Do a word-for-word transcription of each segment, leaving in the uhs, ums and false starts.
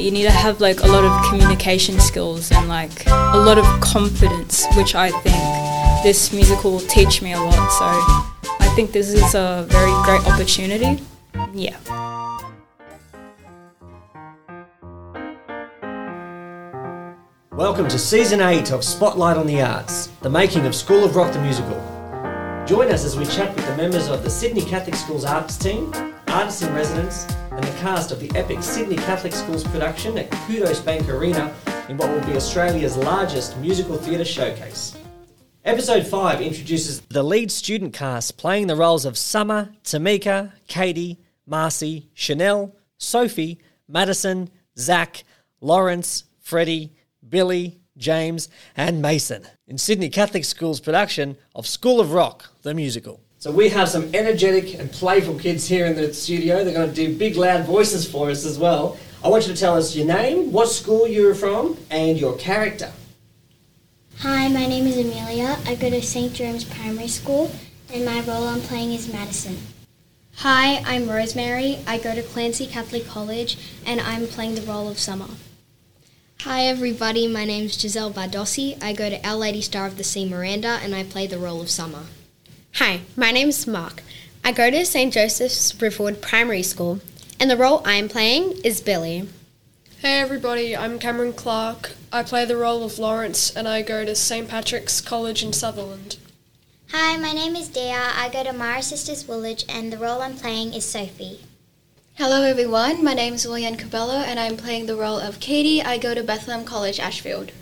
You need to have like a lot of communication skills and like a lot of confidence, which I think this musical will teach me a lot. So I think this is a very great opportunity. Yeah. Welcome to Season eight of Spotlight on the Arts, the making of School of Rock the Musical. Join us as we chat with the members of the Sydney Catholic Schools Arts Team, Artists in Residence, and the cast of the epic Sydney Catholic Schools production at Kudos Bank Arena in what will be Australia's largest musical theatre showcase. Episode five introduces the lead student cast playing the roles of Summer, Tamika, Katie, Marcy, Chanel, Sophie, Madison, Zach, Lawrence, Freddie, Billy, James and Mason in Sydney Catholic Schools production of School of Rock, the musical. So we have some energetic and playful kids here in the studio. They're going to do big, loud voices for us as well. I want you to tell us your name, what school you're from, and your character. Hi, my name is Amelia. I go to Saint Jerome's Primary School, and my role I'm playing is Madison. Hi, I'm Rosemary. I go to Clancy Catholic College, and I'm playing the role of Summer. Hi everybody, my name's Giselle Bardossi. I go to Our Lady Star of the Sea Miranda and I play the role of Summer. Hi, my name's Mark. I go to Saint Joseph's Riverwood Primary School and the role I'm playing is Billy. Hey everybody, I'm Cameron Clark. I play the role of Lawrence and I go to Saint Patrick's College in Sutherland. Hi, my name is Dea. I go to Mara Sisters Woolwich and the role I'm playing is Sophie. Hello everyone, my name is William Cabello and I'm playing the role of Katie. I go to Bethlehem College, Ashfield.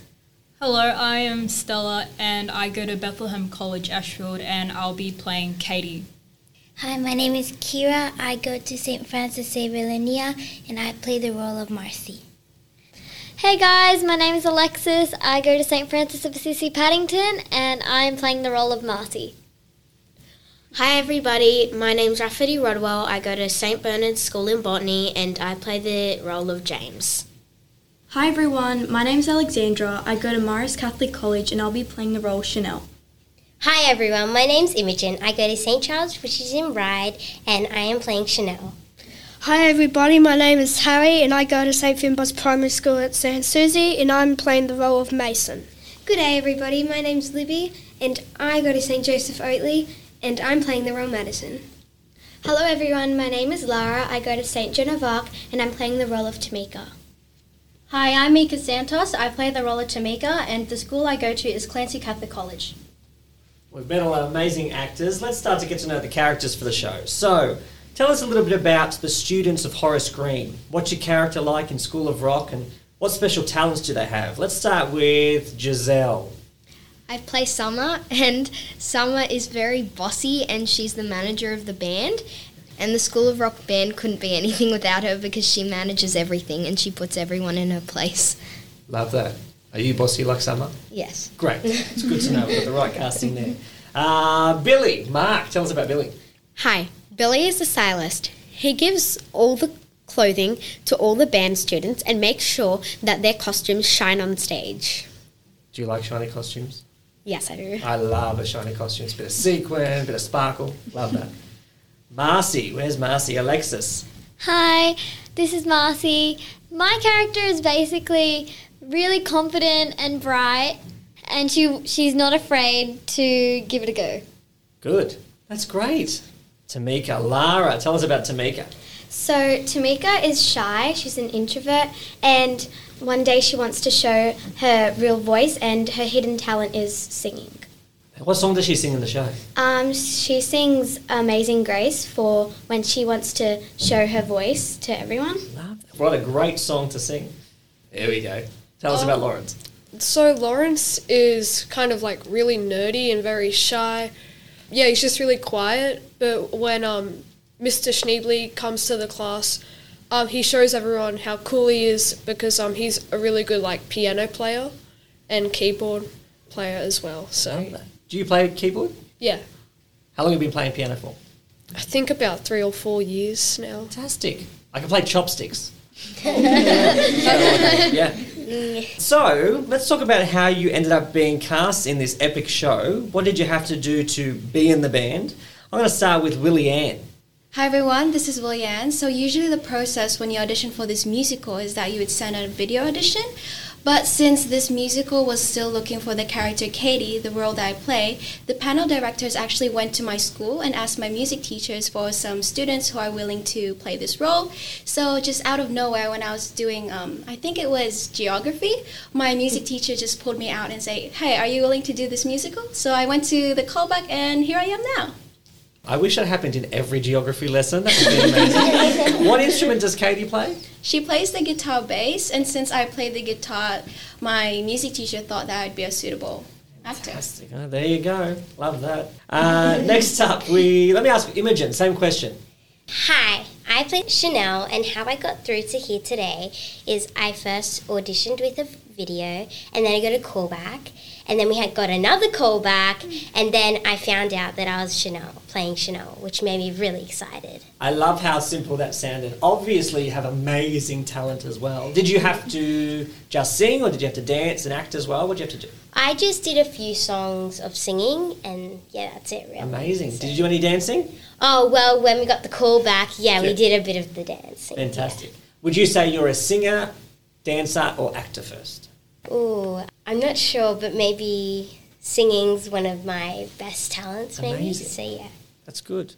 Hello, I am Stella and I go to Bethlehem College, Ashfield and I'll be playing Katie. Hi, my name is Kira. I go to Saint Francis Xavier Linnea and I play the role of Marcy. Hey guys, my name is Alexis. I go to Saint Francis of Assisi Paddington and I'm playing the role of Marcy. Hi everybody, my name's Rafferty Rodwell. I go to Saint Bernard's School in Botany and I play the role of James. Hi everyone, my name's Alexandra. I go to Morris Catholic College and I'll be playing the role Chanel. Hi everyone, my name's Imogen. I go to Saint Charles, which is in Ryde, and I am playing Chanel. Hi everybody, my name is Harry and I go to Saint Finbar's Primary School at Saint Susie and I'm playing the role of Mason. Good day everybody, my name's Libby and I go to Saint Joseph Oatley and I'm playing the role Madison. Hello everyone, my name is Lara. I go to Saint Joan of Arc and I'm playing the role of Tamika. Hi, I'm Mika Santos. I play the role of Tamika and the school I go to is Clancy Catholic College. We've met a lot of amazing actors. Let's start to get to know the characters for the show. So, tell us a little bit about the students of Horace Green. What's your character like in School of Rock and what special talents do they have? Let's start with Giselle. I play Summer, and Summer is very bossy, and she's the manager of the band. And the School of Rock band couldn't be anything without her because she manages everything and she puts everyone in her place. Love that. Are you bossy like Summer? Yes. Great. It's good to know. We've got the right casting there. Uh, Billy. Mark, tell us about Billy. Hi. Billy is a stylist. He gives all the clothing to all the band students and makes sure that their costumes shine on stage. Do you like shiny costumes? Yes, I do. I love a shiny costume. It's a bit of sequin, a bit of sparkle. Love that. Marcy. Where's Marcy? Alexis. Hi, this is Marcy. My character is basically really confident and bright, and she she's not afraid to give it a go. Good. That's great. Tamika. Lara, tell us about Tamika. So Tamika is shy. She's an introvert, and one day she wants to show her real voice and her hidden talent is singing. What song does she sing in the show? Um, she sings Amazing Grace for when she wants to show her voice to everyone. What a great song to sing. There we go. Tell us um, about Lawrence. So Lawrence is kind of like really nerdy and very shy. Yeah, he's just really quiet. But when um, Mister Schneebly comes to the class, Um, he shows everyone how cool he is because um, he's a really good like piano player and keyboard player as well. So, do you play keyboard? Yeah. How long have you been playing piano for? I think about three or four years now. Fantastic. I can play chopsticks. Yeah. So, let's talk about how you ended up being cast in this epic show. What did you have to do to be in the band? I'm going to start with Willie Ann. Hi everyone, this is Willian. So usually the process when you audition for this musical is that you would send out a video audition, but since this musical was still looking for the character Katie, the role that I play, the panel directors actually went to my school and asked my music teachers for some students who are willing to play this role. So just out of nowhere, when I was doing, um, I think it was geography, my music teacher just pulled me out and said, "Hey, are you willing to do this musical?" So I went to the callback and here I am now. I wish that happened in every geography lesson. That would be amazing. What instrument does Katie play? She plays the guitar bass, and since I play the guitar, my music teacher thought that I'd be a suitable actor. Fantastic. Oh, there you go. Love that. Uh, next up, we let me ask Imogen, same question. Hi, I play Chanel, and how I got through to here today is I first auditioned with a video, and then I got a callback. And then we had got another call back, and then I found out that I was Chanel, playing Chanel, which made me really excited. I love how simple that sounded. Obviously, you have amazing talent as well. Did you have to just sing, or did you have to dance and act as well? What did you have to do? I just did a few songs of singing, and yeah, that's it, really. Amazing. So. Did you do any dancing? Oh, well, when we got the call back, yeah, yeah. we did a bit of the dancing. Fantastic. Yeah. Would you say you're a singer, dancer, or actor first? Ooh, I'm not sure, but maybe singing's one of my best talents, maybe. Amazing. So, yeah. That's good.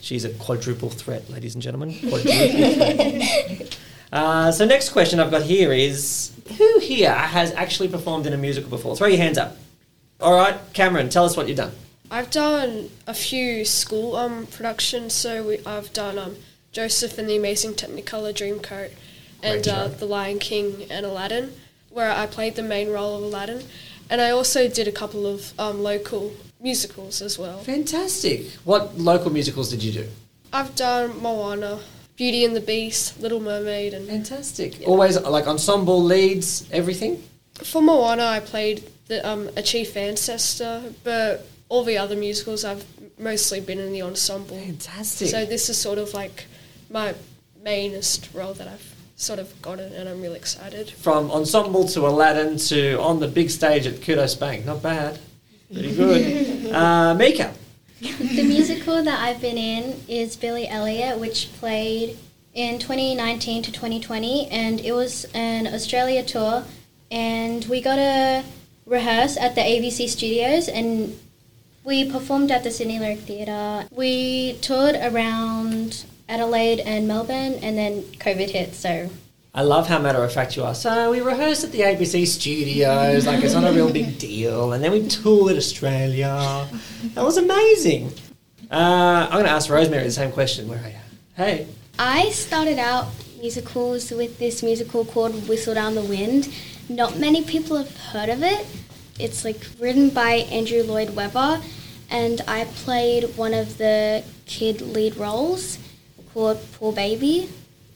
She's a quadruple threat, ladies and gentlemen. Quadruple threat. Uh, so next question I've got here is, who here has actually performed in a musical before? Throw your hands up. All right, Cameron, tell us what you've done. I've done a few school um productions, so we, I've done um Joseph and the Amazing Technicolor Dreamcoat and uh, The Lion King and Aladdin, where I played the main role of Aladdin, and I also did a couple of um, local musicals as well. Fantastic. What local musicals did you do? I've done Moana, Beauty and the Beast, Little Mermaid. And Fantastic. Yeah. Always like ensemble, leads, everything? For Moana, I played the, um, a chief ancestor, but all the other musicals I've mostly been in the ensemble. Fantastic. So this is sort of like my mainest role that I've sort of got it, and I'm really excited. From ensemble to Aladdin to on the big stage at Kudos Bank. Not bad. Pretty good. uh, Mika? The musical that I've been in is Billy Elliot, which played in twenty nineteen to twenty twenty, and it was an Australia tour, and we got a rehearse at the A B C studios, and we performed at the Sydney Lyric Theatre. We toured around Adelaide and Melbourne, and then COVID hit, so... I love how matter-of-fact you are. So we rehearsed at the A B C studios, like it's not a real big deal, and then we toured Australia. That was amazing. Uh, I'm going to ask Rosemary the same question. Where are you? Hey. I started out musicals with this musical called Whistle Down the Wind. Not many people have heard of it. It's like written by Andrew Lloyd Webber, and I played one of the kid lead roles, Poor Baby,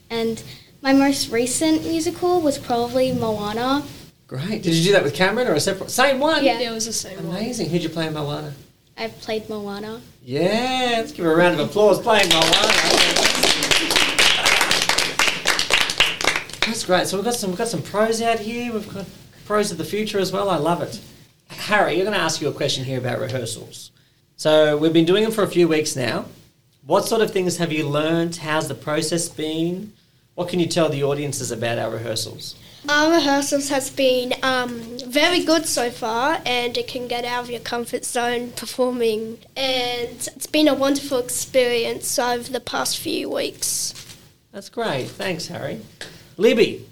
and my most recent musical was probably Moana. Great. Did you do that with Cameron or a separate? Same one? Yeah, yeah it was the same Amazing. one. Amazing. Who'd you play in Moana? I played Moana. Yeah, let's give her a round of applause playing Moana. That's great. So we've got some we've got some pros out here. We've got pros of the future as well. I love it. Harry, you're going to ask you a question here about rehearsals. So we've been doing them for a few weeks now. What sort of things have you learned? How's the process been? What can you tell the audiences about our rehearsals? Our rehearsals has been um, very good so far, and it can get out of your comfort zone performing. And it's been a wonderful experience over the past few weeks. That's great. Thanks, Harry. Libby,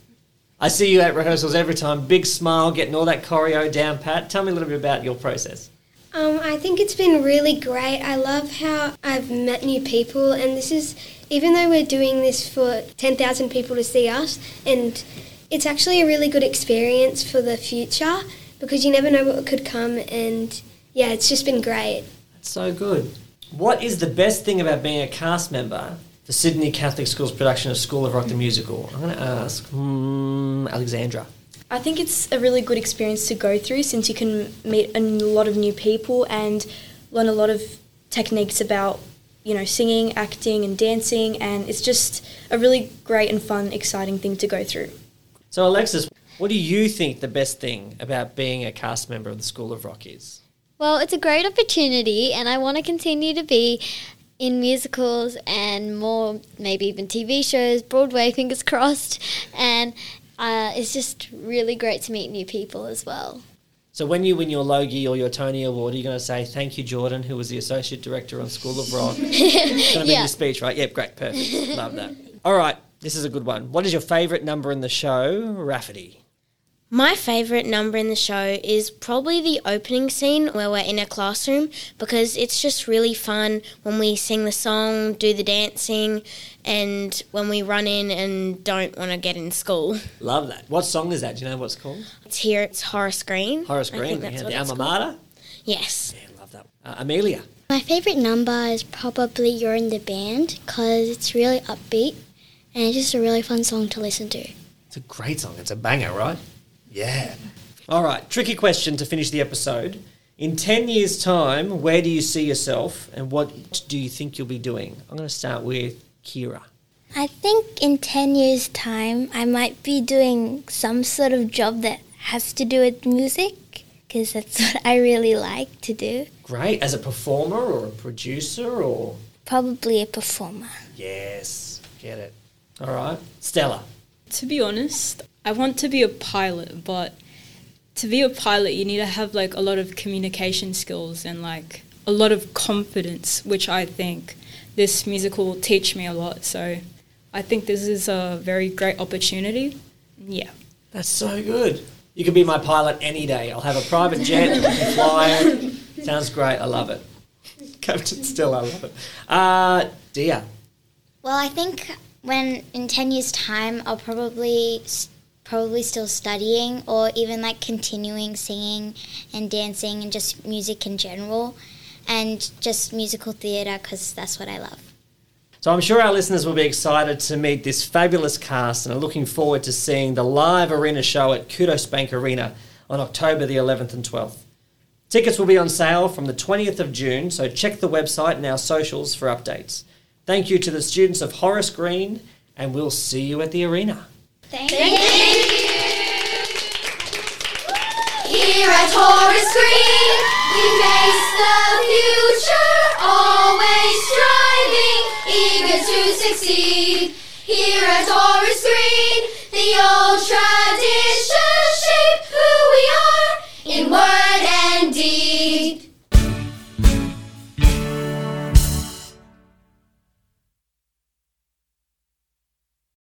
I see you at rehearsals every time. Big smile, getting all that choreo down pat. Tell me a little bit about your process. Um, I think it's been really great. I love how I've met new people, and this is, even though we're doing this for ten thousand people to see us, and it's actually a really good experience for the future because you never know what could come, and yeah, it's just been great. That's so good. What is the best thing about being a cast member for Sydney Catholic Schools production of School of Rock the Musical? I'm going to ask hmm, Alexandra. I think it's a really good experience to go through since you can meet a lot of new people and learn a lot of techniques about, you know, singing, acting and dancing, and it's just a really great and fun, exciting thing to go through. So Alexis, what do you think the best thing about being a cast member of the School of Rock is? Well, it's a great opportunity, and I want to continue to be in musicals and more, maybe even T V shows, Broadway, fingers crossed. And uh, it's just really great to meet new people as well. So when you win your Logie or your Tony Award, are you going to say, thank you, Jordan, who was the Associate Director on School of Rock? It's going to be yeah. your speech, right? Yep, great, perfect. Love that. All right, this is a good one. What is your favourite number in the show, Rafferty? My favourite number in the show is probably the opening scene where we're in a classroom, because it's just really fun when we sing the song, do the dancing, and when we run in and don't want to get in school. Love that. What song is that? Do you know what it's called? It's here. It's Horace Green. Horace Green, yeah, the alma mater. Yes. Yeah, love that. Uh, Amelia. My favourite number is probably You're in the Band, because it's really upbeat and it's just a really fun song to listen to. It's a great song. It's a banger, right? Yeah. All right, tricky question to finish the episode. In ten years' time, where do you see yourself and what do you think you'll be doing? I'm going to start with Kira. I think in ten years' time, I might be doing some sort of job that has to do with music, because that's what I really like to do. Great. As a performer or a producer or...? Probably a performer. Yes. Get it. All right. Stella. To be honest, I want to be a pilot, but to be a pilot, you need to have, like, a lot of communication skills and, like, a lot of confidence, which I think this musical will teach me a lot. So I think this is a very great opportunity. Yeah. That's so good. You can be my pilot any day. I'll have a private jet, fly. Sounds great. I love it. Captain Stella, I love it. Uh, Dia. Well, I think when in ten years' time, I'll probably probably still studying or even, like, continuing singing and dancing and just music in general, and just musical theatre, because that's what I love. So I'm sure our listeners will be excited to meet this fabulous cast and are looking forward to seeing the live arena show at Kudos Bank Arena on October the eleventh and twelfth. Tickets will be on sale from the twentieth of June, so check the website and our socials for updates. Thank you to the students of Horace Green, and we'll see you at the arena. Thank, Thank you. you. Here at Horace Green, we face the future, always striving, eager to succeed. Here at Horace Green, the old tradition